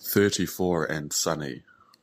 34 and sunny.